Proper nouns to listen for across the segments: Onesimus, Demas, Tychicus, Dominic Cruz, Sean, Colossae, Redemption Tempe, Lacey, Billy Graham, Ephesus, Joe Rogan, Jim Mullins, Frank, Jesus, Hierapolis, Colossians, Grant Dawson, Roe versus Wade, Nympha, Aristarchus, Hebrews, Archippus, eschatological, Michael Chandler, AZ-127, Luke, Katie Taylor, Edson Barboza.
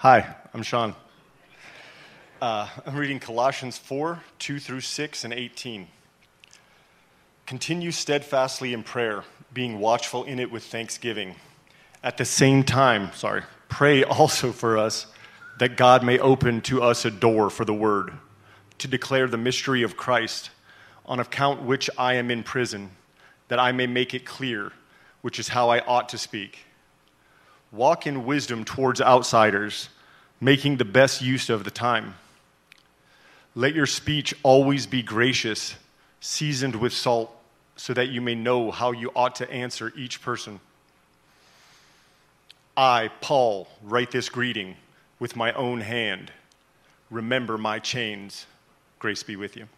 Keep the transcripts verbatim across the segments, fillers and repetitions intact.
Hi, I'm Sean. Uh, I'm reading Colossians four, two through six, and eighteen. Continue steadfastly in prayer, being watchful in it with thanksgiving. At the same time, sorry, pray also for us that God may open to us a door for the word, to declare the mystery of Christ, on account which I am in prison, that I may make it clear, which is how I ought to speak. Walk in wisdom towards outsiders, making the best use of the time. Let your speech always be gracious, seasoned with salt, so that you may know how you ought to answer each person. I, Paul, write this greeting with my own hand. Remember my chains. Grace be with you.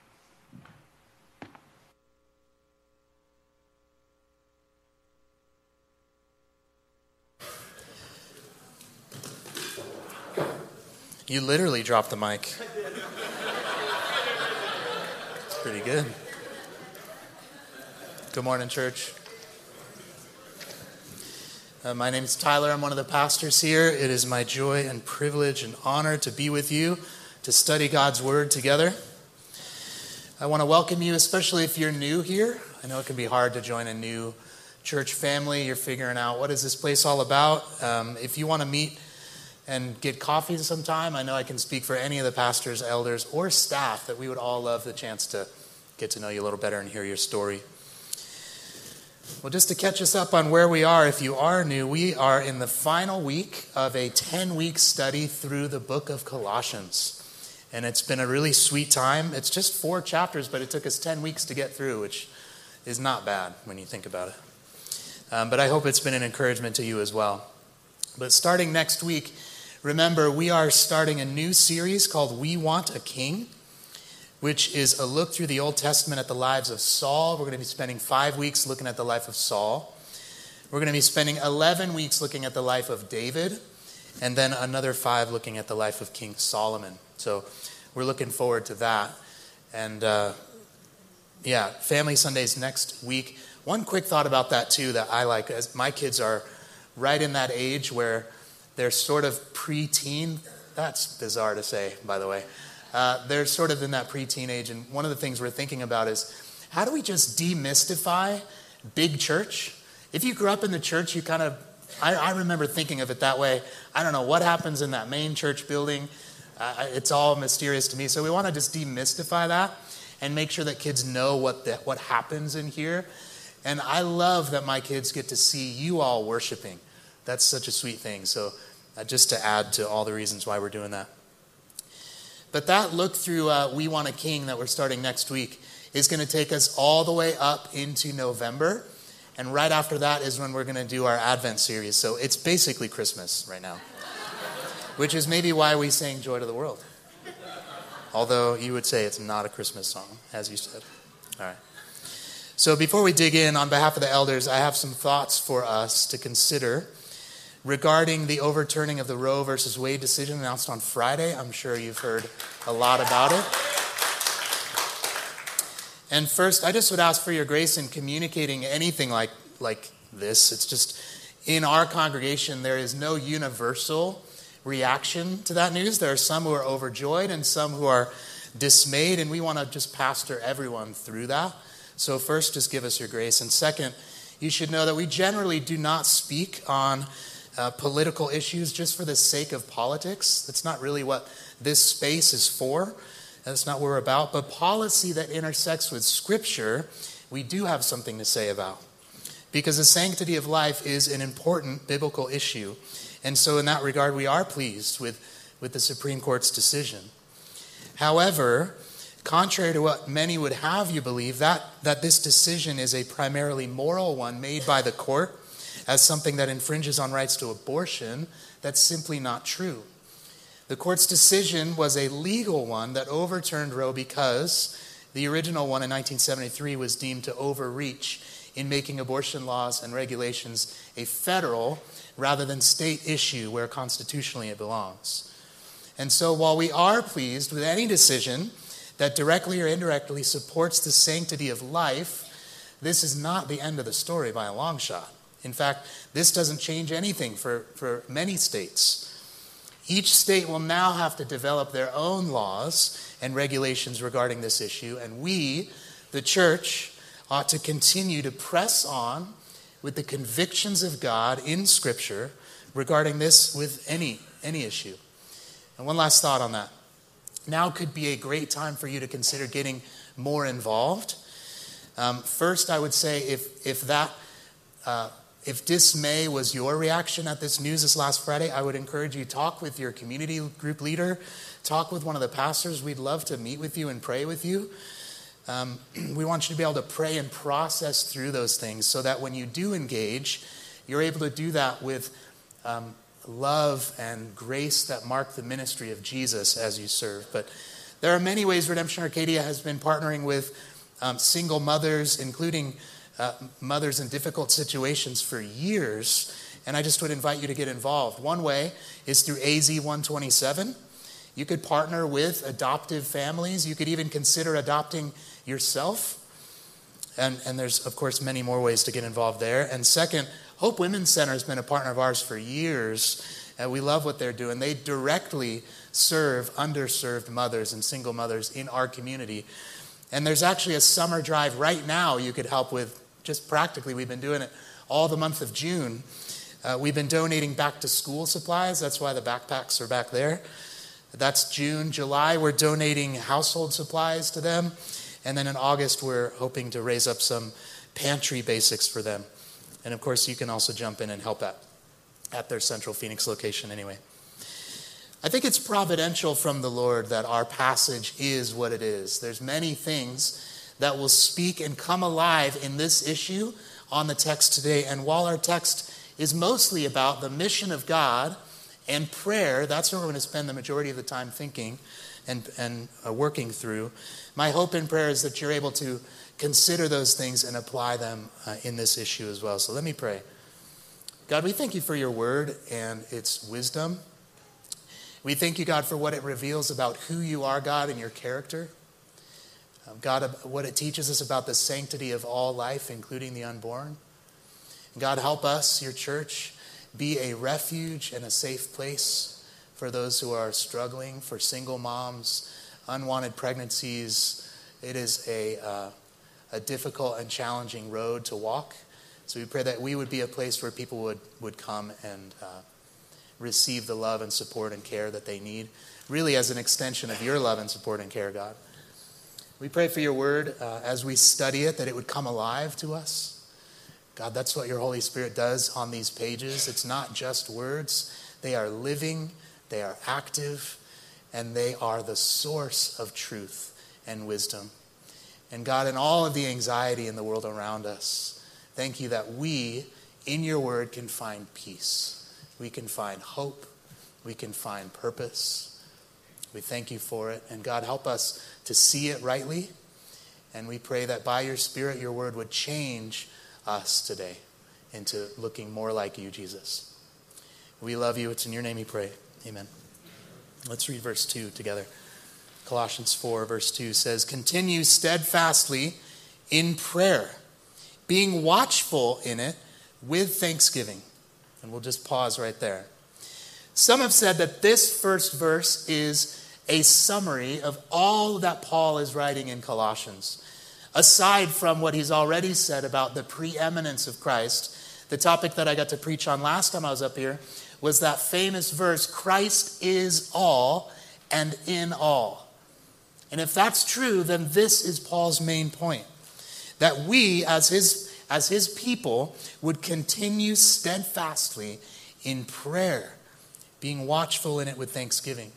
You literally dropped the mic. It's pretty good. Good morning, church. Uh, my name is Tyler. I'm one of the pastors here. It is my joy and privilege and honor to be with you, to study God's Word together. I want to welcome you, especially if you're new here. I know it can be hard to join a new church family. You're figuring out, what is this place all about? Um, if you want to meet and get coffee sometime, I know I can speak for any of the pastors, elders, or staff that we would all love the chance to get to know you a little better and hear your story. Well, just to catch us up on where we are, if you are new, we are in the final week of a ten-week study through the book of Colossians. And it's been a really sweet time. It's just four chapters, but it took us ten weeks to get through, which is not bad when you think about it. Um, but I hope it's been an encouragement to you as well. But starting next week, remember, we are starting a new series called We Want a King, which is a look through the Old Testament at the lives of Saul. We're going to be spending five weeks looking at the life of Saul. We're going to be spending eleven weeks looking at the life of David, and then another five looking at the life of King Solomon. So we're looking forward to that. And uh, yeah, Family Sundays next week. One quick thought about that, too, that I like, as my kids are right in that age where they're sort of preteen. That's bizarre to say, by the way. Uh, they're sort of in that preteen age, and one of the things we're thinking about is, how do we just demystify big church? If you grew up in the church, you kind of, I, I remember thinking of it that way. I don't know what happens in that main church building. Uh, it's all mysterious to me. So we want to just demystify that and make sure that kids know what the, what happens in here. And I love that my kids get to see you all worshiping. That's such a sweet thing. So uh, just to add to all the reasons why we're doing that. But that look through uh, We Want a King that we're starting next week is going to take us all the way up into November. And right after that is when we're going to do our Advent series. So it's basically Christmas right now, which is maybe why we sang Joy to the World. Although you would say it's not a Christmas song, as you said. All right. So before we dig in, on behalf of the elders, I have some thoughts for us to consider regarding the overturning of the Roe versus Wade decision announced on Friday. I'm sure you've heard a lot about it. And first, I just would ask for your grace in communicating anything like, like this. It's just, in our congregation, there is no universal reaction to that news. There are some who are overjoyed and some who are dismayed, and we want to just pastor everyone through that. So first, just give us your grace. And second, you should know that we generally do not speak on uh, political issues just for the sake of politics. That's not really what this space is for. That's not what we're about. But policy that intersects with Scripture, we do have something to say about. Because the sanctity of life is an important biblical issue. And so in that regard, we are pleased with, with the Supreme Court's decision. However, contrary to what many would have you believe, that, that this decision is a primarily moral one made by the court as something that infringes on rights to abortion, that's simply not true. The court's decision was a legal one that overturned Roe because the original one in nineteen seventy-three was deemed to overreach in making abortion laws and regulations a federal rather than state issue where constitutionally it belongs. And so while we are pleased with any decision that directly or indirectly supports the sanctity of life, this is not the end of the story by a long shot. In fact, this doesn't change anything for, for many states. Each state will now have to develop their own laws and regulations regarding this issue, and we, the church, ought to continue to press on with the convictions of God in Scripture regarding this with any, any issue. And one last thought on that. Now could be a great time for you to consider getting more involved. Um, first, I would say if if that uh, if dismay was your reaction at this news this last Friday, I would encourage you to talk with your community group leader, talk with one of the pastors. We'd love to meet with you and pray with you. Um, we want you to be able to pray and process through those things so that when you do engage, you're able to do that with um, love and grace that mark the ministry of Jesus as you serve. But there are many ways Redemption Arcadia has been partnering with Um, single mothers, including uh, mothers in difficult situations for years, and I just would invite you to get involved. One way is through A Z one twenty-seven. You could partner with adoptive families. You could even consider adopting yourself. And, and there's, of course, many more ways to get involved there. And second, Hope Women's Center has been a partner of ours for years, and we love what they're doing. They directly serve underserved mothers and single mothers in our community. And there's actually a summer drive right now you could help with. Just practically, we've been doing it all the month of June. Uh, we've been donating back to school supplies. That's why the backpacks are back there. That's June. July, we're donating household supplies to them. And then in August, we're hoping to raise up some pantry basics for them. And of course, you can also jump in and help out at their Central Phoenix location anyway. I think it's providential from the Lord that our passage is what it is. There's many things that will speak and come alive in this issue on the text today. And while our text is mostly about the mission of God and prayer, that's what we're going to spend the majority of the time thinking and, and uh, working through. My hope and prayer is that you're able to consider those things and apply them uh, in this issue as well. So let me pray. God, we thank you for your word and its wisdom. We thank you, God, for what it reveals about who you are, God, and your character. God, what it teaches us about the sanctity of all life, including the unborn. God, help us, your church, be a refuge and a safe place for those who are struggling, for single moms, unwanted pregnancies. It is a, uh, a difficult and challenging road to walk. So we pray that we would be a place where people would, would come and uh, receive the love and support and care that they need, really as an extension of your love and support and care, God. We pray for your word uh, as we study it, that it would come alive to us. God, that's what your Holy Spirit does on these pages. It's not just words. They are living, they are active, and they are the source of truth and wisdom. And God, in all of the anxiety in the world around us, thank you that we, in your word, can find peace. We can find hope. We can find purpose. We thank you for it. And God, help us to see it rightly. And we pray that by your Spirit, your word would change us today into looking more like you, Jesus. We love you. It's in your name we pray. Amen. Let's read verse two together. Colossians four, verse two says, "Continue steadfastly in prayer, being watchful in it with thanksgiving." And we'll just pause right there. Some have said that this first verse is a summary of all that Paul is writing in Colossians. Aside from what he's already said about the preeminence of Christ, the topic that I got to preach on last time I was up here was that famous verse, "Christ is all and in all." And if that's true, then this is Paul's main point, that we as his as his people would continue steadfastly in prayer, being watchful in it with thanksgiving.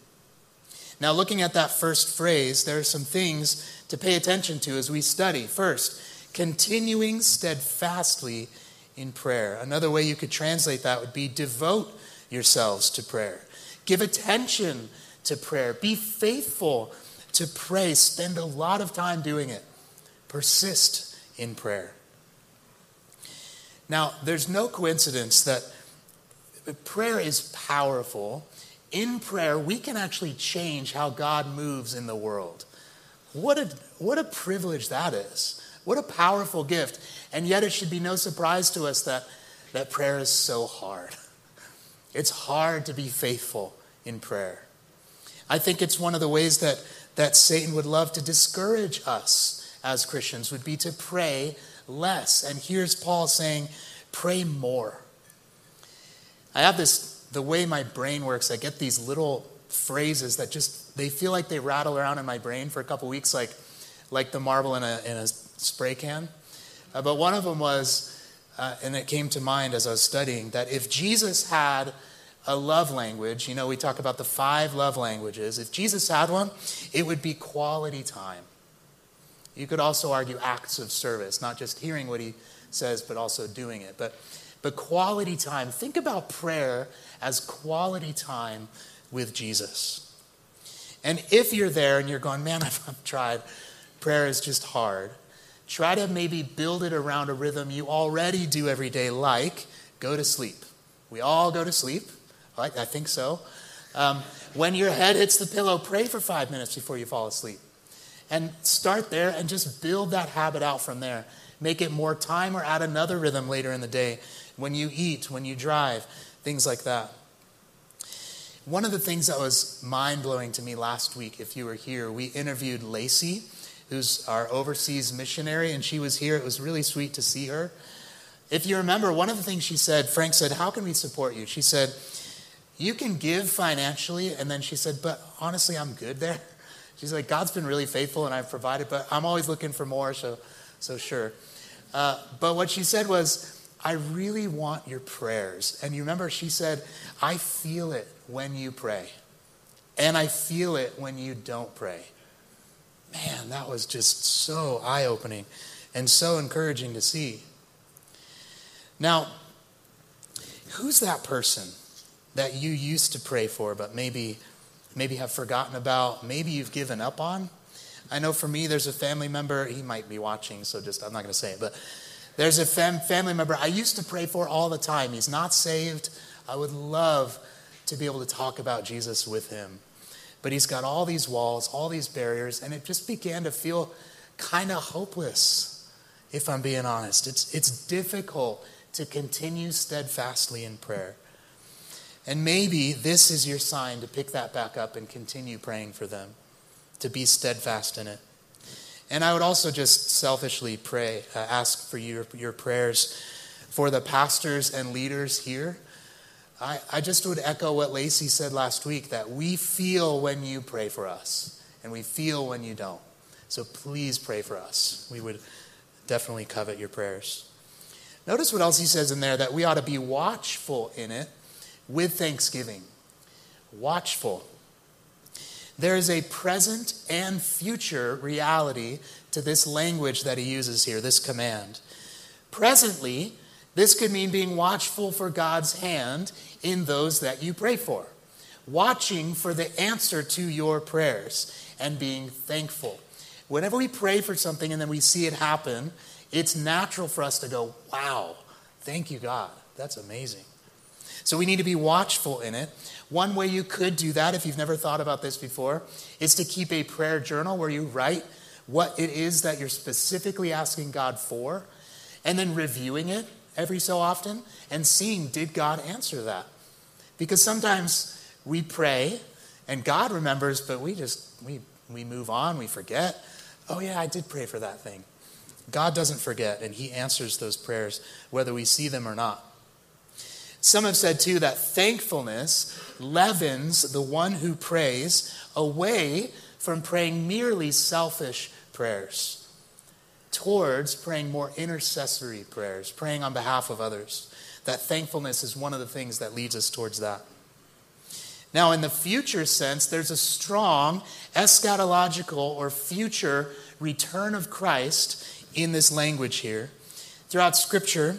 Now, looking at that first phrase, there are some things to pay attention to as we study. First, continuing steadfastly in prayer. Another way you could translate that would be devote yourselves to prayer. Give attention to prayer. Be faithful to pray. Spend a lot of time doing it. Persist in prayer. Now, there's no coincidence that prayer is powerful. In prayer, we can actually change how God moves in the world. What a, what a privilege that is. What a powerful gift. And yet it should be no surprise to us that, that prayer is so hard. It's hard to be faithful in prayer. I think it's one of the ways that, that Satan would love to discourage us as Christians would be to pray less. And here's Paul saying, pray more. I have this, the way my brain works, I get these little phrases that just, they feel like they rattle around in my brain for a couple weeks, like like the marble in a, in a spray can. Uh, but one of them was, uh, and it came to mind as I was studying, that if Jesus had a love language, you know, we talk about the five love languages. If Jesus had one, it would be quality time. You could also argue acts of service, not just hearing what he says, but also doing it. But, but quality time, think about prayer as quality time with Jesus. And if you're there and you're going, man, I've, I've tried, prayer is just hard, try to maybe build it around a rhythm you already do every day, like go to sleep. We all go to sleep. I think so. Um, when your head hits the pillow, pray for five minutes before you fall asleep. And start there and just build that habit out from there. Make it more time or add another rhythm later in the day. When you eat, when you drive, things like that. One of the things that was mind-blowing to me last week, if you were here, we interviewed Lacey, who's our overseas missionary, and she was here. It was really sweet to see her. If you remember, one of the things she said, Frank said, how can we support you? She said, you can give financially. And then she said, but honestly, I'm good there. She's like, God's been really faithful and I've provided, but I'm always looking for more, so so sure. Uh, but what she said was, I really want your prayers. And you remember, she said, I feel it when you pray. And I feel it when you don't pray. Man, that was just so eye-opening and so encouraging to see. Now, who's that person that you used to pray for, but maybe maybe have forgotten about, maybe you've given up on? I know for me, there's a family member, he might be watching, so just, I'm not going to say it, but there's a fam- family member I used to pray for all the time. He's not saved. I would love to be able to talk about Jesus with him. But he's got all these walls, all these barriers, and it just began to feel kind of hopeless, if I'm being honest. It's, it's difficult to continue steadfastly in prayer. And maybe this is your sign to pick that back up and continue praying for them, to be steadfast in it. And I would also just selfishly pray, uh, ask for your, your prayers for the pastors and leaders here. I, I just would echo what Lacey said last week, that we feel when you pray for us, and we feel when you don't. So please pray for us. We would definitely covet your prayers. Notice what else he says in there, that we ought to be watchful in it, with thanksgiving. Watchful. There is a present and future reality to this language that he uses here, this command. Presently, this could mean being watchful for God's hand in those that you pray for. Watching for the answer to your prayers and being thankful. Whenever we pray for something and then we see it happen, it's natural for us to go, wow, thank you, God. That's amazing. So we need to be watchful in it. One way you could do that, if you've never thought about this before, is to keep a prayer journal where you write what it is that you're specifically asking God for, and then reviewing it every so often and seeing, did God answer that? Because sometimes we pray and God remembers, but we just, we, we move on, we forget. Oh yeah, I did pray for that thing. God doesn't forget, and he answers those prayers whether we see them or not. Some have said, too, that thankfulness leavens the one who prays away from praying merely selfish prayers towards praying more intercessory prayers, praying on behalf of others. That thankfulness is one of the things that leads us towards that. Now, in the future sense, there's a strong eschatological or future return of Christ in this language here. Throughout Scripture,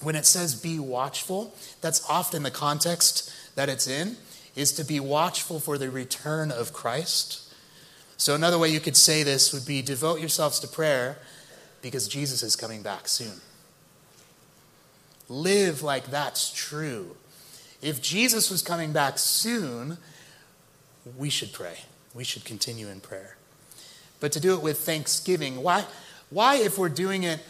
when it says be watchful, that's often the context that it's in, is to be watchful for the return of Christ. So another way you could say this would be devote yourselves to prayer because Jesus is coming back soon. Live like that's true. If Jesus was coming back soon, we should pray. We should continue in prayer. But to do it with thanksgiving, why, why if we're doing it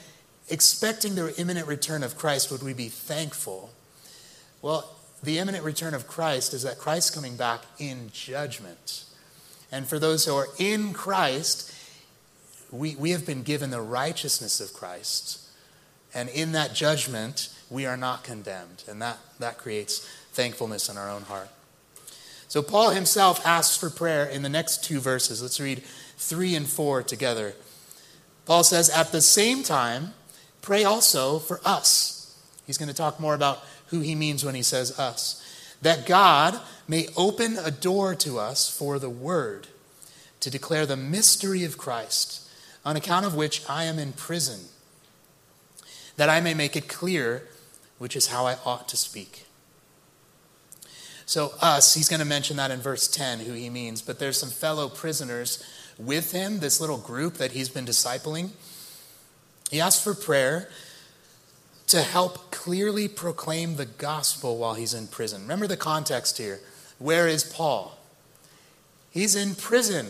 expecting the imminent return of Christ, would we be thankful? Well, The imminent return of Christ is that Christ's coming back in judgment. And for those who are in Christ, we, we have been given the righteousness of Christ. And in that judgment, we are not condemned. And that, that creates thankfulness in our own heart. So Paul himself asks for prayer in the next two verses. Let's read three and four together. Paul says, at the same time, pray also for us. He's going to talk more about who he means when he says us. That God may open a door to us for the word, to declare the mystery of Christ, on account of which I am in prison, that I may make it clear, which is how I ought to speak. So us, he's going to mention that in verse ten, who he means, but there's some fellow prisoners with him, this little group that he's been discipling. He asks for prayer to help clearly proclaim the gospel while he's in prison. Remember the context here. Where is Paul? He's in prison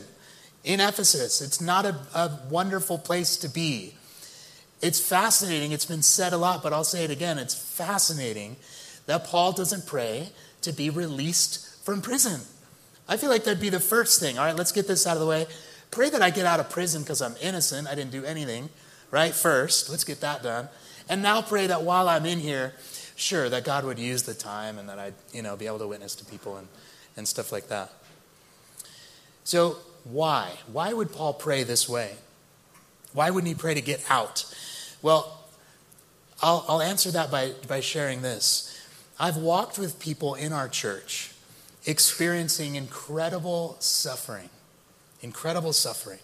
in Ephesus. It's not a, a wonderful place to be. It's fascinating. It's been said a lot, but I'll say it again. It's fascinating that Paul doesn't pray to be released from prison. I feel like that'd be the first thing. All right, let's get this out of the way. Pray that I get out of prison because I'm innocent. I didn't do anything, right? First, let's get that done. And now pray that while I'm in here, sure, that God would use the time and that I'd, you know, be able to witness to people and, and stuff like that. So why? Why would Paul pray this way? Why wouldn't he pray to get out? Well, I'll, I'll answer that by, by sharing this. I've walked with people in our church experiencing incredible suffering, incredible suffering.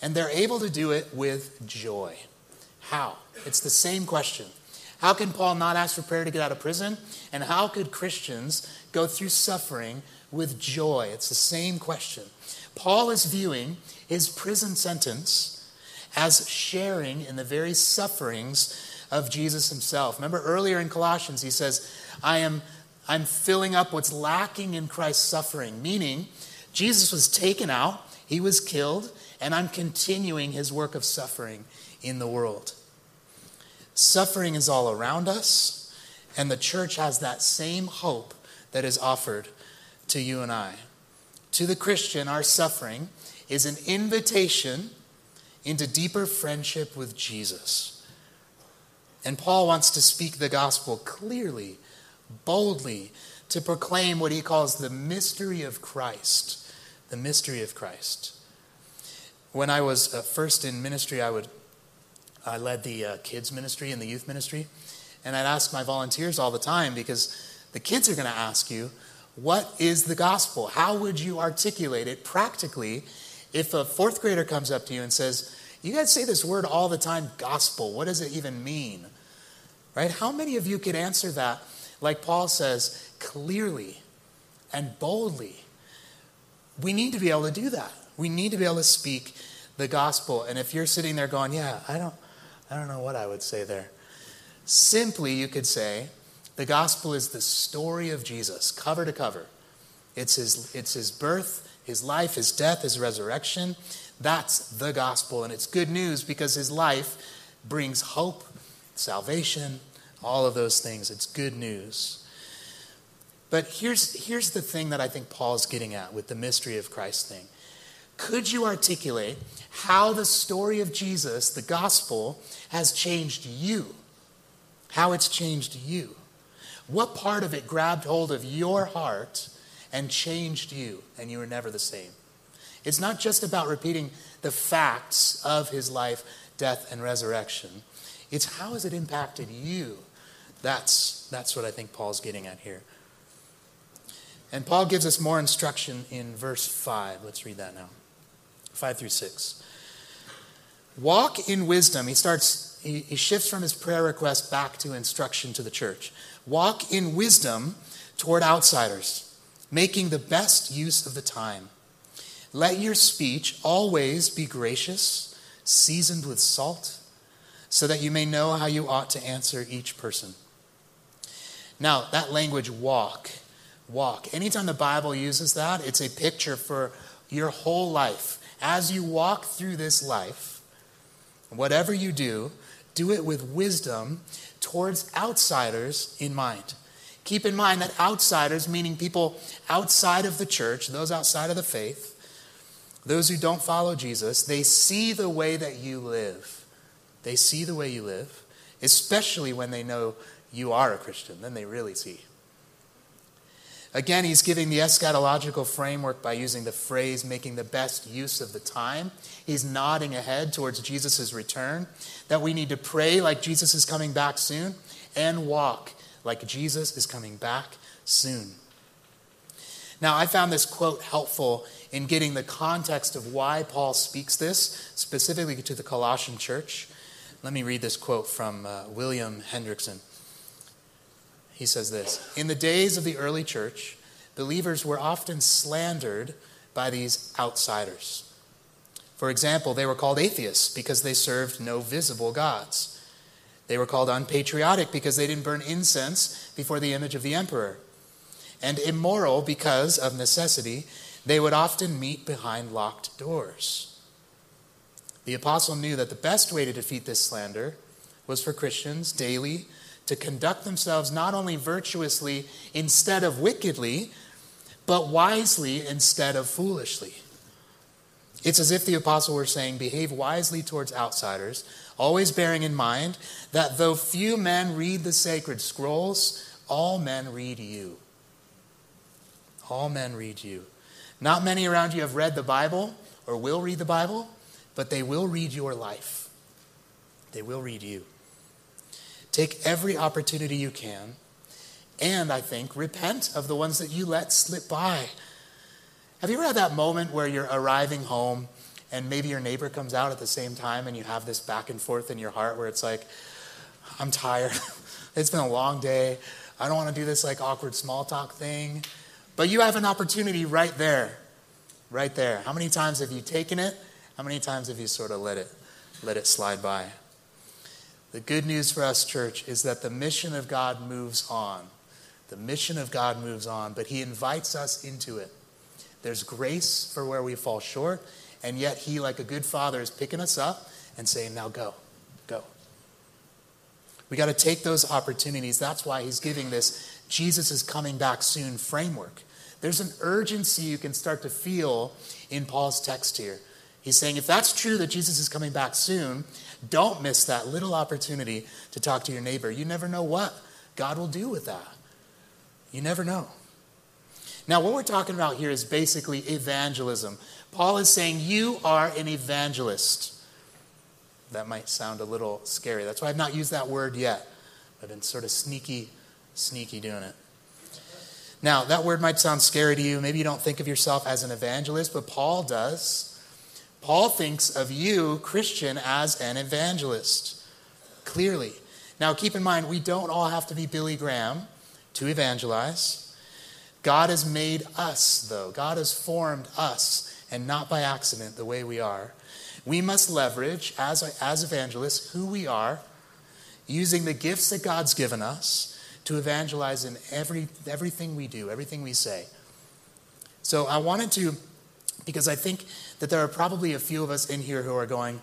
And they're able to do it with joy. How? It's the same question. How can Paul not ask for prayer to get out of prison? And how could Christians go through suffering with joy? It's the same question. Paul is viewing his prison sentence as sharing in the very sufferings of Jesus himself. Remember earlier in Colossians, he says, I am I'm filling up what's lacking in Christ's suffering, meaning Jesus was taken out, he was killed, and I'm continuing his work of suffering in the world. Suffering is all around us, and the church has that same hope that is offered to you and I. To the Christian, our suffering is an invitation into deeper friendship with Jesus. And Paul wants to speak the gospel clearly, boldly, to proclaim what he calls the mystery of Christ. The mystery of Christ. When I was first in ministry, I would I led the uh, kids ministry and the youth ministry. And I'd ask my volunteers all the time, because the kids are going to ask you, what is the gospel? How would you articulate it practically if a fourth grader comes up to you and says, you guys say this word all the time, gospel. What does it even mean? Right? How many of you could answer that, like Paul says, clearly and boldly? We need to be able to do that. We need to be able to speak the gospel. And if you're sitting there going, yeah, I don't, I don't know what I would say there. Simply, you could say, the gospel is the story of Jesus, cover to cover. It's his, it's his birth, his life, his death, his resurrection. That's the gospel, and it's good news because his life brings hope, salvation, all of those things. It's good news. But here's, here's the thing that I think Paul's getting at with the mystery of Christ thing. Could you articulate how the story of Jesus, the gospel, has changed you? How it's changed you? What part of it grabbed hold of your heart and changed you, and you were never the same? It's not just about repeating the facts of his life, death, and resurrection. It's how has it impacted you? That's, that's what I think Paul's getting at here. And Paul gives us more instruction in verse five. Let's read that now. five through six. Walk in wisdom. He starts, he, he shifts from his prayer request back to instruction to the church. Walk in wisdom toward outsiders, making the best use of the time. Let your speech always be gracious, seasoned with salt, so that you may know how you ought to answer each person. Now, that language, walk, walk. Anytime the Bible uses that, it's a picture for your whole life. As you walk through this life, whatever you do, do it with wisdom towards outsiders in mind. Keep in mind that outsiders, meaning people outside of the church, those outside of the faith, those who don't follow Jesus, they see the way that you live. They see the way you live, especially when they know you are a Christian. Then they really see. Again, he's giving the eschatological framework by using the phrase, making the best use of the time. He's nodding ahead towards Jesus' return, that we need to pray like Jesus is coming back soon and walk like Jesus is coming back soon. Now, I found this quote helpful in getting the context of why Paul speaks this, specifically to the Colossian church. Let me read this quote from uh, William Hendrickson. He says this: in the days of the early church, believers were often slandered by these outsiders. For example, they were called atheists because they served no visible gods. They were called unpatriotic because they didn't burn incense before the image of the emperor. And immoral because, of necessity, they would often meet behind locked doors. The apostle knew that the best way to defeat this slander was for Christians daily to conduct themselves not only virtuously instead of wickedly, but wisely instead of foolishly. It's as if the apostle were saying, behave wisely towards outsiders, always bearing in mind that though few men read the sacred scrolls, all men read you. All men read you. Not many around you have read the Bible or will read the Bible, but they will read your life. They will read you. Take every opportunity you can, and I think repent of the ones that you let slip by. Have you ever had that moment where you're arriving home and maybe your neighbor comes out at the same time and you have this back and forth in your heart where it's like, I'm tired. It's been a long day. I don't want to do this like awkward small talk thing. But you have an opportunity right there, right there. How many times have you taken it? How many times have you sort of let it, let it slide by? The good news for us, church, is that the mission of God moves on. The mission of God moves on, but he invites us into it. There's grace for where we fall short, and yet he, like a good father, is picking us up and saying, now go, go. We got to take those opportunities. That's why he's giving this Jesus is coming back soon framework. There's an urgency you can start to feel in Paul's text here. He's saying, if that's true that Jesus is coming back soon, don't miss that little opportunity to talk to your neighbor. You never know what God will do with that. You never know. Now, what we're talking about here is basically evangelism. Paul is saying, you are an evangelist. That might sound a little scary. That's why I've not used that word yet. I've been sort of sneaky, sneaky doing it. Now, that word might sound scary to you. Maybe you don't think of yourself as an evangelist, but Paul does. Paul thinks of you, Christian, as an evangelist, clearly. Now, keep in mind, we don't all have to be Billy Graham to evangelize. God has made us, though. God has formed us, and not by accident, the way we are. We must leverage, as, as evangelists, who we are, using the gifts that God's given us to evangelize in every everything we do, everything we say. So I wanted to, because I think that there are probably a few of us in here who are going,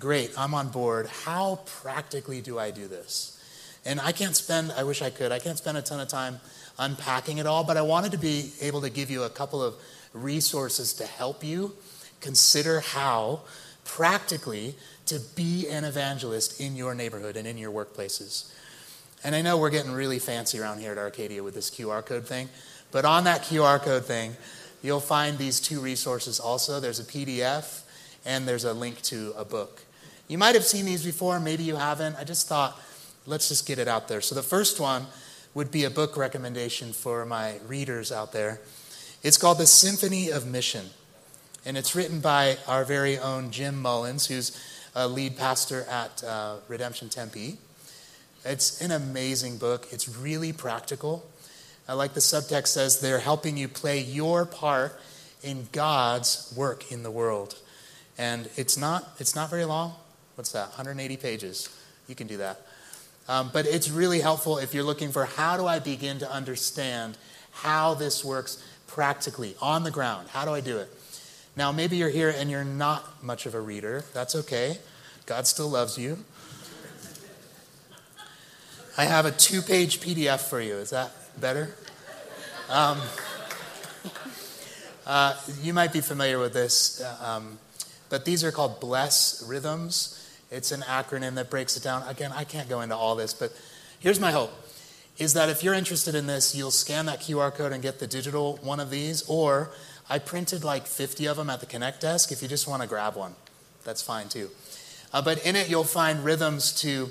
great, I'm on board. How practically do I do this? And I can't spend, I wish I could, I can't spend a ton of time unpacking it all, but I wanted to be able to give you a couple of resources to help you consider how practically to be an evangelist in your neighborhood and in your workplaces. And I know we're getting really fancy around here at Arcadia with this Q R code thing, but on that Q R code thing, you'll find these two resources also. There's a P D F and there's a link to a book. You might have seen these before, maybe you haven't. I just thought, let's just get it out there. So the first one would be a book recommendation for my readers out there. It's called The Symphony of Mission. And it's written by our very own Jim Mullins, who's a lead pastor at uh, Redemption Tempe. It's an amazing book. It's really practical. I like the subtext says, they're helping you play your part in God's work in the world. And it's not it's not very long. What's that? one hundred eighty pages. You can do that. Um, but it's really helpful if you're looking for how do I begin to understand how this works practically, on the ground. How do I do it? Now, maybe you're here and you're not much of a reader. That's okay. God still loves you. I have a two-page P D F for you. Is that better. Um, uh, you might be familiar with this, um, but these are called BLESS rhythms. It's an acronym that breaks it down. Again, I can't go into all this, but here's my hope, is that if you're interested in this, you'll scan that Q R code and get the digital one of these, or I printed like fifty of them at the Connect desk. If you just want to grab one, that's fine too. Uh, but in it, you'll find rhythms to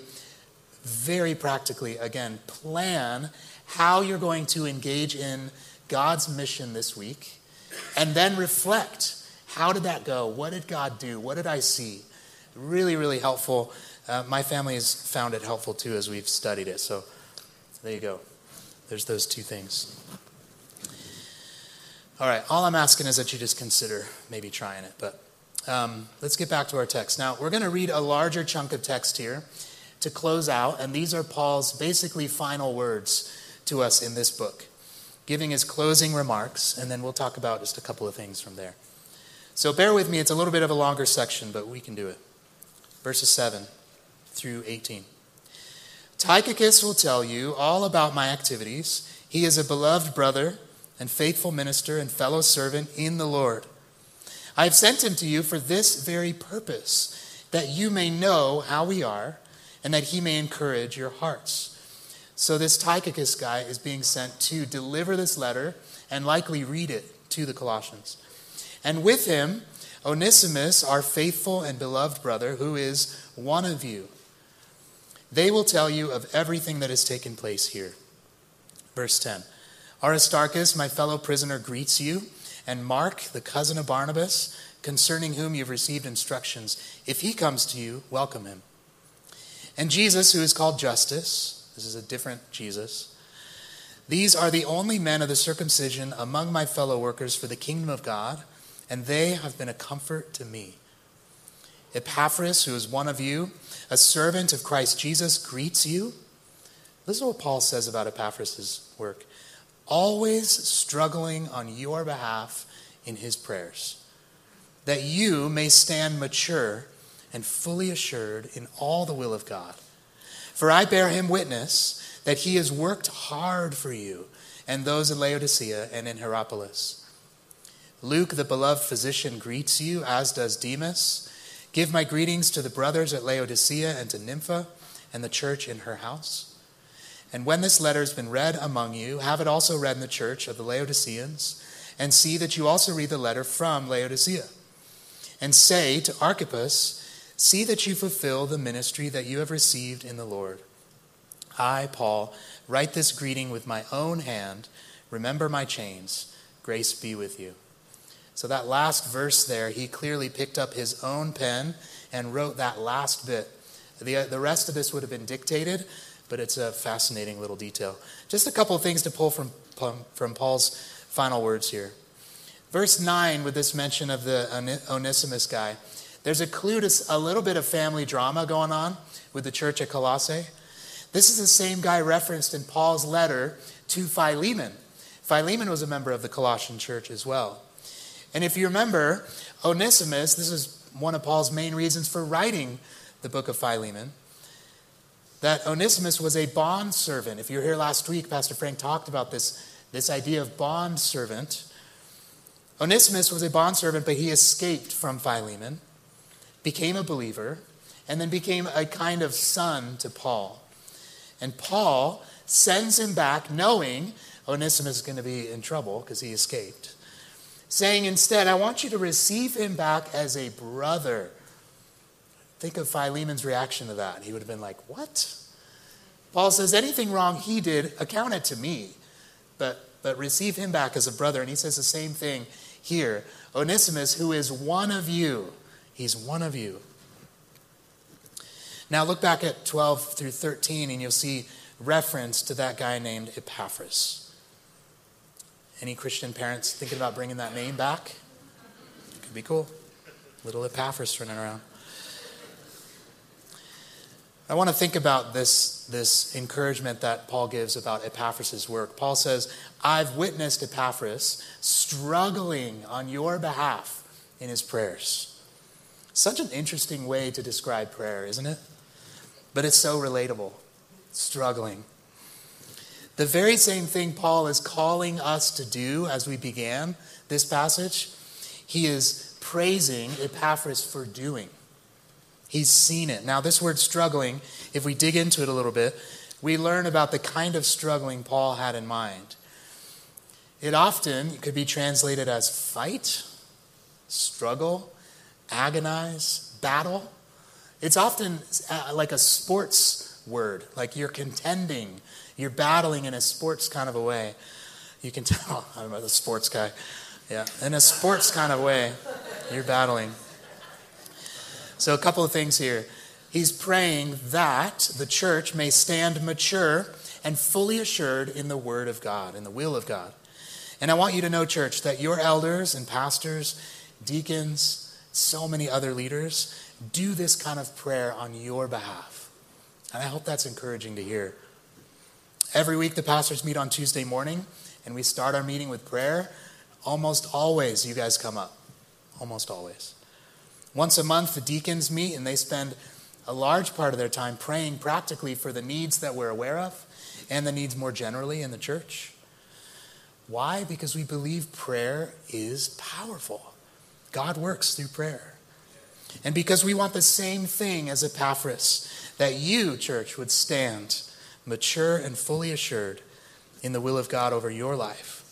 very practically, again, plan how you're going to engage in God's mission this week, and then reflect, how did that go? What did God do? What did I see? Really, really helpful. Uh, my family has found it helpful, too, as we've studied it. So there you go. There's those two things. All right. All I'm asking is that you just consider maybe trying it. But um, let's get back to our text. Now, we're going to read a larger chunk of text here to close out. And these are Paul's basically final words to us in this book, giving his closing remarks. And then we'll talk about just a couple of things from there. So bear with me. It's a little bit of a longer section, but we can do it. Verses seven through eighteen. Tychicus will tell you all about my activities. He is a beloved brother and faithful minister and fellow servant in the Lord. I have sent him to you for this very purpose, that you may know how we are and that he may encourage your hearts. So this Tychicus guy is being sent to deliver this letter and likely read it to the Colossians. And with him, Onesimus, our faithful and beloved brother, who is one of you. They will tell you of everything that has taken place here. Verse ten. Aristarchus, my fellow prisoner, greets you, and Mark, the cousin of Barnabas, concerning whom you've received instructions. If he comes to you, welcome him. And Jesus, who is called Justice, this is a different Jesus. These are the only men of the circumcision among my fellow workers for the kingdom of God, and they have been a comfort to me. Epaphras, who is one of you, a servant of Christ Jesus, greets you. Listen to what Paul says about Epaphras' work. Always struggling on your behalf in his prayers, that you may stand mature and fully assured in all the will of God. For I bear him witness that he has worked hard for you and those in Laodicea and in Hierapolis. Luke, the beloved physician, greets you, as does Demas. Give my greetings to the brothers at Laodicea and to Nympha and the church in her house. And when this letter has been read among you, have it also read in the church of the Laodiceans, and see that you also read the letter from Laodicea. And say to Archippus, see that you fulfill the ministry that you have received in the Lord. I, Paul, write this greeting with my own hand. Remember my chains. Grace be with you. So that last verse there, he clearly picked up his own pen and wrote that last bit. The, the rest of this would have been dictated, but it's a fascinating little detail. Just a couple of things to pull from, from Paul's final words here. Verse nine, with this mention of the Onesimus guy, there's a clue to a little bit of family drama going on with the church at Colossae. This is the same guy referenced in Paul's letter to Philemon. Philemon was a member of the Colossian church as well. And if you remember, Onesimus, this is one of Paul's main reasons for writing the book of Philemon, that Onesimus was a bondservant. If you were here last week, Pastor Frank talked about this, this idea of bondservant. Onesimus was a bondservant, but he escaped from Philemon, became a believer, and then became a kind of son to Paul. And Paul sends him back knowing Onesimus is going to be in trouble because he escaped, saying instead, I want you to receive him back as a brother. Think of Philemon's reaction to that. He would have been like, what? Paul says, anything wrong he did, account it to me. But, but receive him back as a brother. And he says the same thing here. Onesimus, who is one of you. He's one of you. Now look back at twelve through thirteen, and you'll see reference to that guy named Epaphras. Any Christian parents thinking about bringing that name back? Could be cool. Little Epaphras running around. I want to think about this, this encouragement that Paul gives about Epaphras' work. Paul says, I've witnessed Epaphras struggling on your behalf in his prayers. Such an interesting way to describe prayer, isn't it? But it's so relatable. Struggling. The very same thing Paul is calling us to do as we began this passage, he is praising Epaphras for doing. He's seen it. Now, this word struggling, if we dig into it a little bit, we learn about the kind of struggling Paul had in mind. It often could be translated as fight, struggle, agonize, battle. It's often like a sports word, like you're contending, you're battling in a sports kind of a way. You can tell I'm a sports guy. Yeah, in a sports kind of way, you're battling. So a couple of things here. He's praying that the church may stand mature and fully assured in the word of God, in the will of God. And I want you to know, church, that your elders and pastors, deacons, so many other leaders, do this kind of prayer on your behalf. And I hope that's encouraging to hear. Every week, the pastors meet on Tuesday morning, and we start our meeting with prayer. Almost always, you guys come up. Almost always. Once a month, the deacons meet, and they spend a large part of their time praying practically for the needs that we're aware of and the needs more generally in the church. Why? Because we believe prayer is powerful. God works through prayer. And because we want the same thing as Epaphras, that you, church, would stand mature and fully assured in the will of God over your life.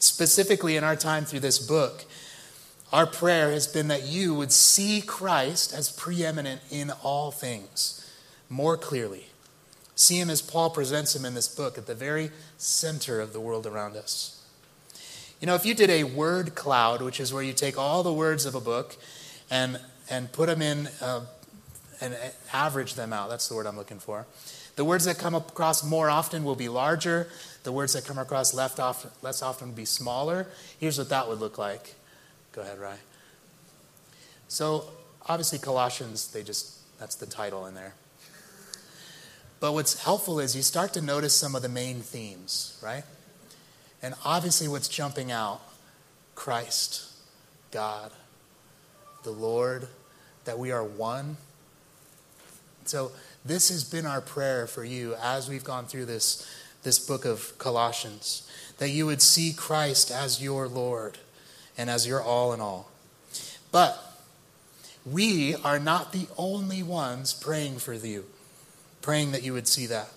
Specifically in our time through this book, our prayer has been that you would see Christ as preeminent in all things more clearly. See him as Paul presents him in this book, at the very center of the world around us. You know, if you did a word cloud, which is where you take all the words of a book and and put them in uh, and average them out, that's the word I'm looking for. The words that come across more often will be larger. The words that come across left off, less often will be smaller. Here's what that would look like. Go ahead, Rye. So, obviously, Colossians, they just, that's the title in there. But what's helpful is you start to notice some of the main themes, right? And obviously what's jumping out, Christ, God, the Lord, that we are one. So this has been our prayer for you as we've gone through this, this book of Colossians, that you would see Christ as your Lord and as your all in all. But we are not the only ones praying for you. Praying that you would see that.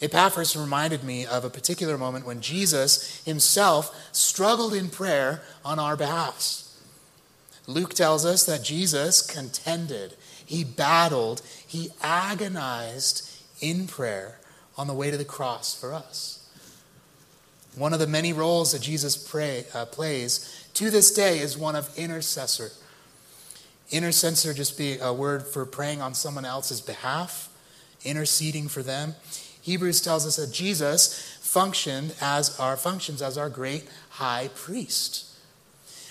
Epaphras reminded me of a particular moment when Jesus himself struggled in prayer on our behalf. Luke tells us that Jesus contended, he battled, he agonized in prayer on the way to the cross for us. One of the many roles that Jesus pray, uh, plays to this day is one of intercessor. Intercessor just be a word for praying on someone else's behalf. Interceding for them. Hebrews tells us that Jesus functioned as our functions as our great high priest.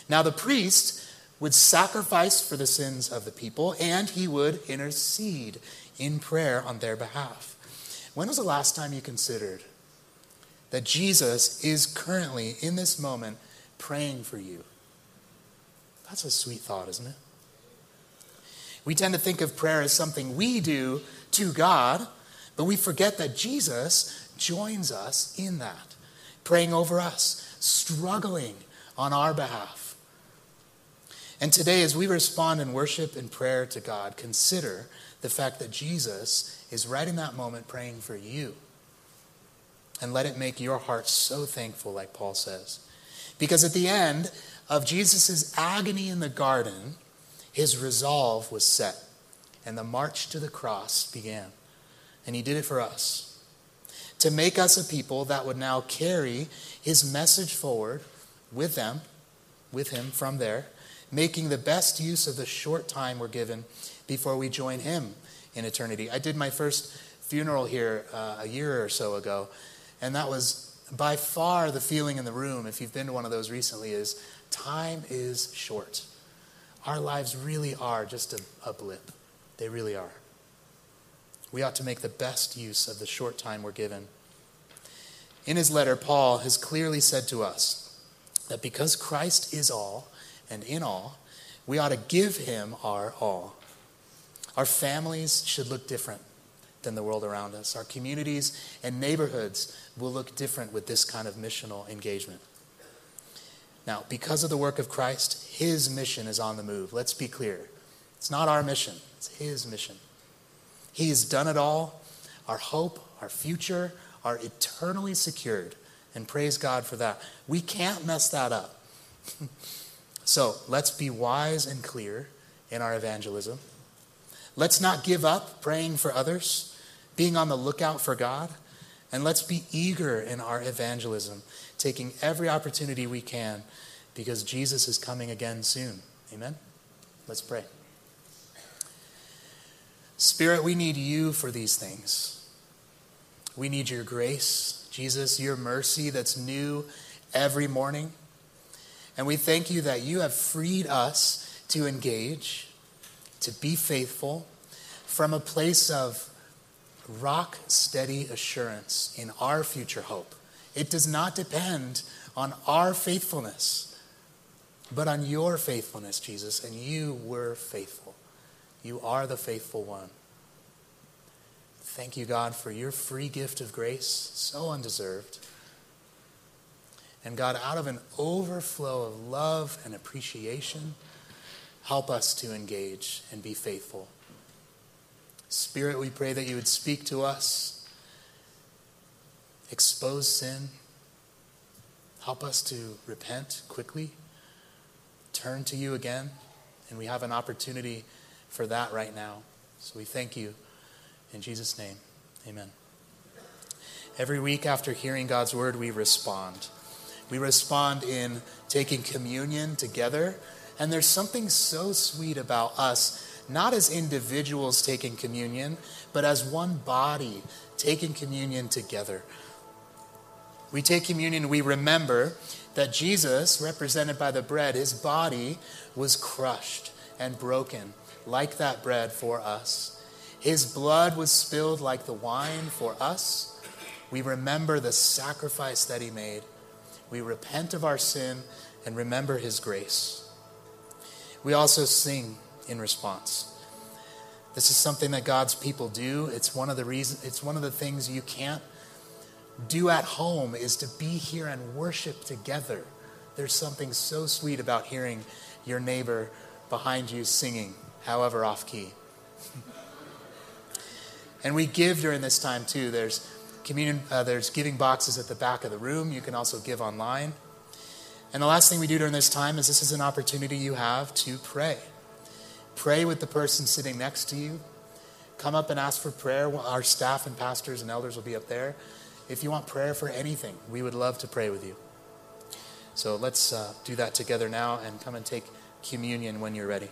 Now the priest would sacrifice for the sins of the people, and he would intercede in prayer on their behalf. When was the last time you considered that Jesus is currently in this moment praying for you? That's a sweet thought, isn't it? We tend to think of prayer as something we do to God, but we forget that Jesus joins us in that, praying over us, struggling on our behalf. And today, as we respond in worship and prayer to God, consider the fact that Jesus is right in that moment praying for you. And let it make your heart so thankful, like Paul says. Because at the end of Jesus' agony in the garden, his resolve was set, and the march to the cross began. And he did it for us, to make us a people that would now carry his message forward with them, with him from there, making the best use of the short time we're given before we join him in eternity. I did my first funeral here uh, a year or so ago, and that was by far the feeling in the room, if you've been to one of those recently, is time is short. Our lives really are just a, a blip. They really are. We ought to make the best use of the short time we're given. In his letter, Paul has clearly said to us that because Christ is all and in all, we ought to give him our all. Our families should look different than the world around us. Our communities and neighborhoods will look different with this kind of missional engagement. Now, because of the work of Christ, his mission is on the move. Let's be clear. It's not our mission. It's his mission. He has done it all. Our hope, our future are eternally secured. And praise God for that. We can't mess that up. So let's be wise and clear in our evangelism. Let's not give up praying for others, being on the lookout for God. And let's be eager in our evangelism, taking every opportunity we can, because Jesus is coming again soon. Amen? Let's pray. Spirit, we need you for these things. We need your grace, Jesus, your mercy that's new every morning. And we thank you that you have freed us to engage, to be faithful, from a place of rock steady assurance in our future hope. It does not depend on our faithfulness, but on your faithfulness, Jesus. And you were faithful. You are the faithful one. Thank you, God, for your free gift of grace, so undeserved. And God, out of an overflow of love and appreciation, help us to engage and be faithful. Spirit, we pray that you would speak to us, expose sin, help us to repent quickly, turn to you again, and we have an opportunity for that right now. So we thank you. In Jesus' name, amen. Every week after hearing God's word, we respond. We respond in taking communion together, and there's something so sweet about us, not as individuals taking communion, but as one body taking communion together. We take communion, we remember that Jesus, represented by the bread, his body was crushed and broken like that bread for us. His blood was spilled like the wine for us. We remember the sacrifice that he made. We repent of our sin and remember his grace. We also sing in response. This is something that God's people do. It's one of the reasons, it's one of the things you can't do at home, is to be here and worship together. There's something so sweet about hearing your neighbor behind you singing, however off key. And we give during this time too. There's communion, uh, there's giving boxes at the back of the room. You can also give online. And the last thing we do during this time is this is an opportunity you have to pray. Pray with the person sitting next to you. Come up and ask for prayer. Our staff and pastors and elders will be up there. If you want prayer for anything, we would love to pray with you. So let's uh, do that together now, and come and take communion when you're ready.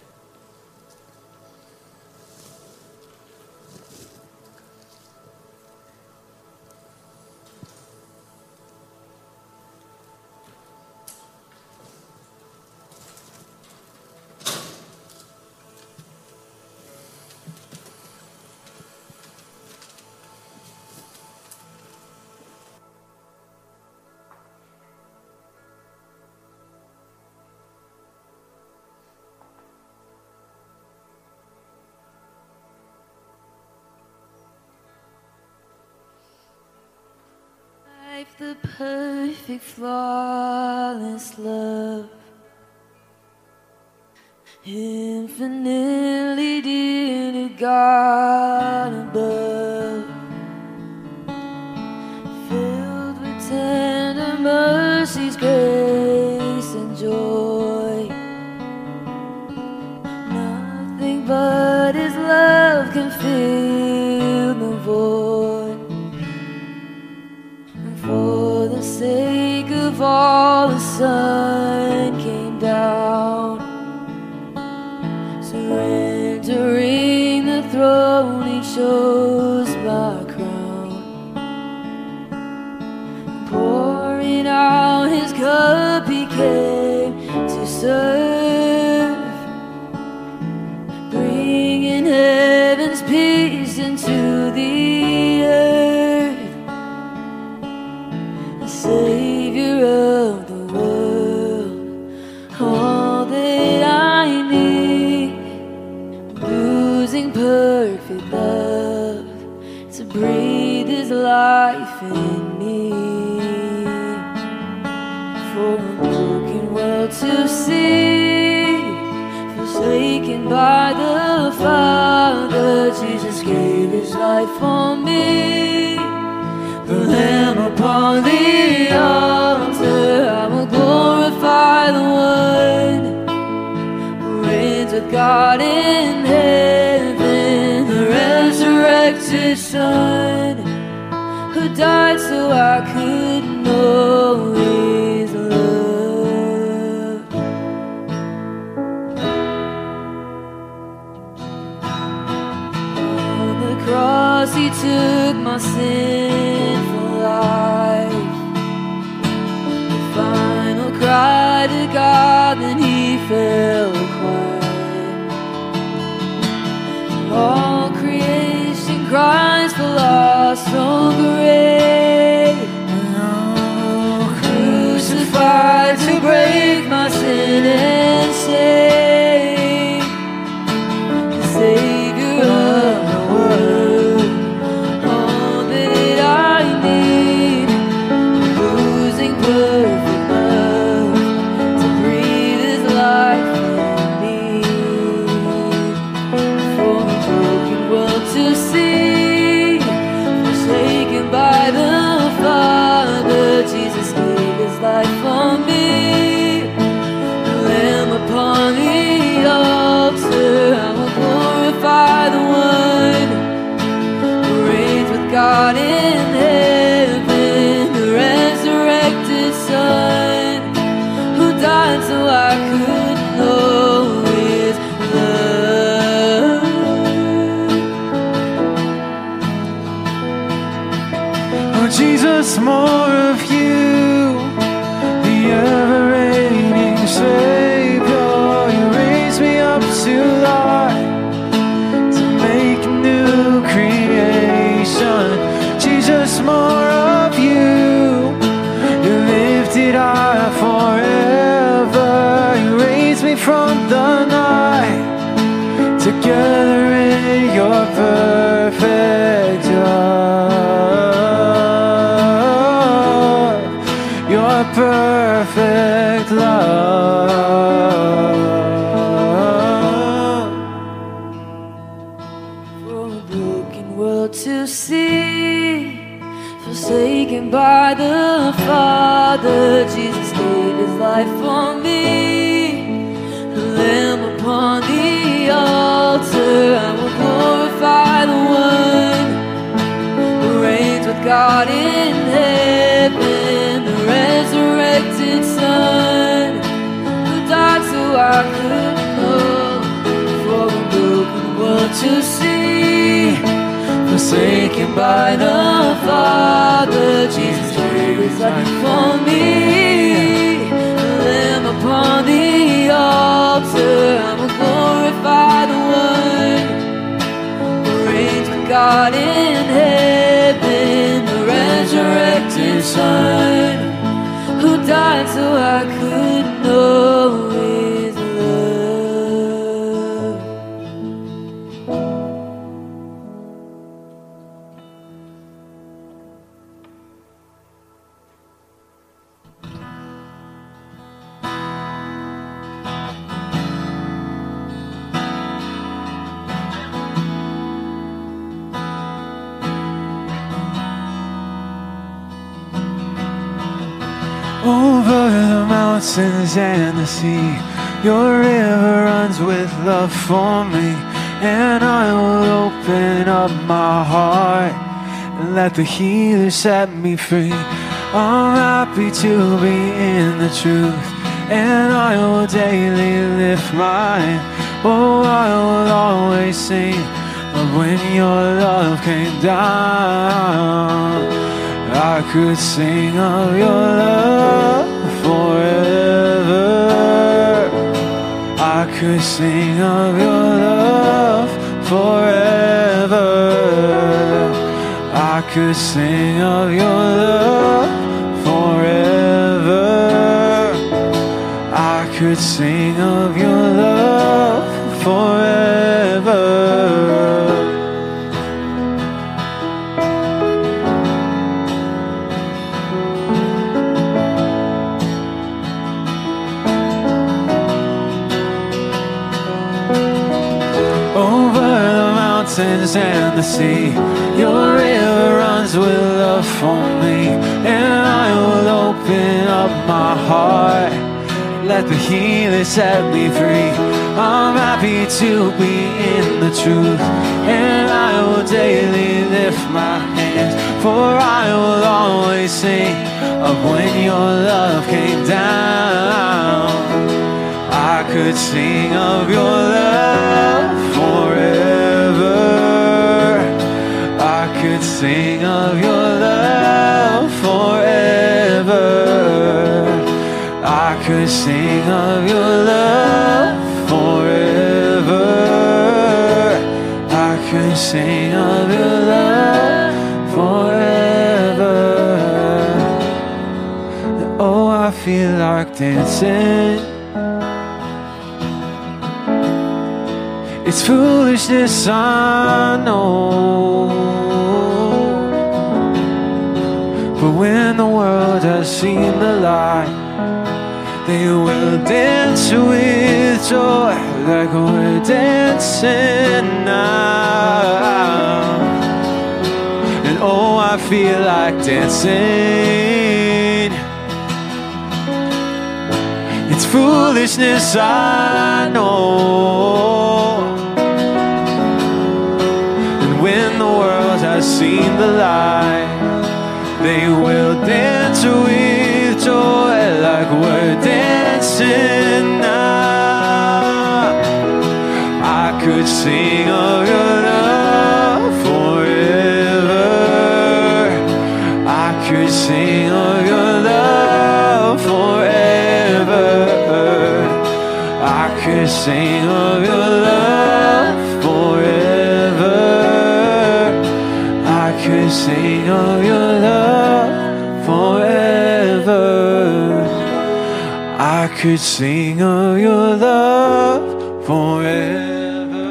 The perfect, flawless love, infinitely dear to God above, filled with tender mercies, grace and joy. Nothing but his love can fill the void. For the sake of all, the sun came down, surrendering the throne, he chose my crown, pouring out his cup, he came to serve, bringing heaven's peace into the earth. Savior of the world, all that I need, losing perfect love to see, forsaken by the Father, Jesus gave his life for me. The Lamb upon the altar, I will glorify the one who reigns with God in heaven, the resurrected Son, who died so I could know his love. On the cross he took my sinful life, the final cry to God, then he fell quiet. All creation cries for lost so great, crucified to break my sin and save. The Savior of the world, all that I need, losing perfect love to breathe His life in me. For a broken world to see, forsaken by the Father, Jesus gave His life for me. The Lamb upon the altar, I will glorify the one who reigns with God in heaven, the resurrected Son, who died so I could know His love. Oh Jesus, more of you, ever-reigning Savior, you raise me up to life, to make a new creation. Jesus, more of you, you lifted high forever, you raised me from the night, together in your perfect love. Perfect love. For a broken world to see, forsaken by the Father, Jesus gave His life for me. The Lamb upon the altar, I will glorify the one who reigns with God in heaven, the resurrection Son, who died so I could know. For a broken world to see, forsaken by the Father, Jesus gave His life for me. The Lamb upon the altar, I will glorify the one who reigns with God in heaven, the resurrected Son, who died so I could know His love. Over the mountains and the sea, your river runs with love for me, and I will open up my heart and let the healer set me free. I'm happy to be in the truth, and I will daily lift mine. Oh, I will always sing of when your love came down. I could sing of your love forever. I could sing of your love forever. I could sing of your love forever. I could sing of your love forever. mountains and the sea. Your river runs with love for me, and I will open up my heart. Let the healer set me free. I'm happy to be in the truth, and I will daily lift my hands, for I will always sing of when your love came down. I could sing of your love forever. I could sing of your love forever. I could sing of your love forever. I could sing of your love forever. Oh, I feel like dancing. It's foolishness, I know, but when the world has seen the light, they will dance with joy like we're dancing now. And oh, I feel like dancing. It's foolishness, I know, when the world has seen the light, they will dance with joy like we're dancing now. I could sing of your love forever. I could sing of your love forever. I could sing of your love forever. I could sing of your love forever. I could sing of your love forever.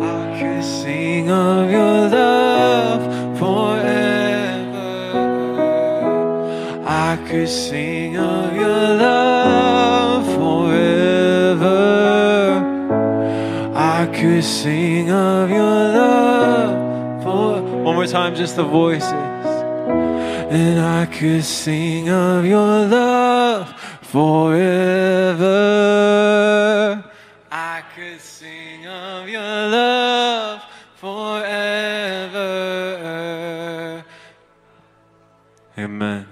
I could sing of your love forever. I could sing of your love forever. I could sing of your love. One more time, just the voices. And I could sing of your love forever. I could sing of your love forever. Amen.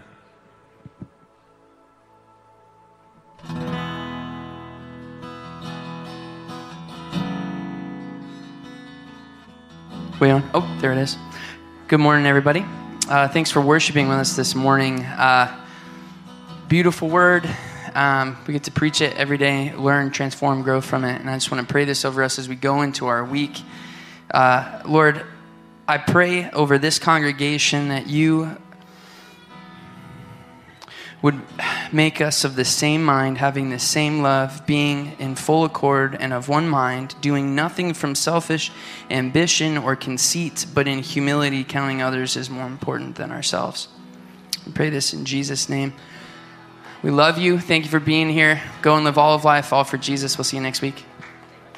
We on? Oh, there it is. Good morning, everybody. Uh, thanks for worshiping with us this morning. Uh, beautiful word. Um, we get to preach it every day, learn, transform, grow from it. And I just want to pray this over us as we go into our week. Uh, Lord, I pray over this congregation that you would make us of the same mind, having the same love, being in full accord and of one mind, doing nothing from selfish ambition or conceit, but in humility counting others as more important than ourselves. We pray this in Jesus' name. We love you. Thank you for being here. Go and live all of life, all for Jesus. We'll see you next week.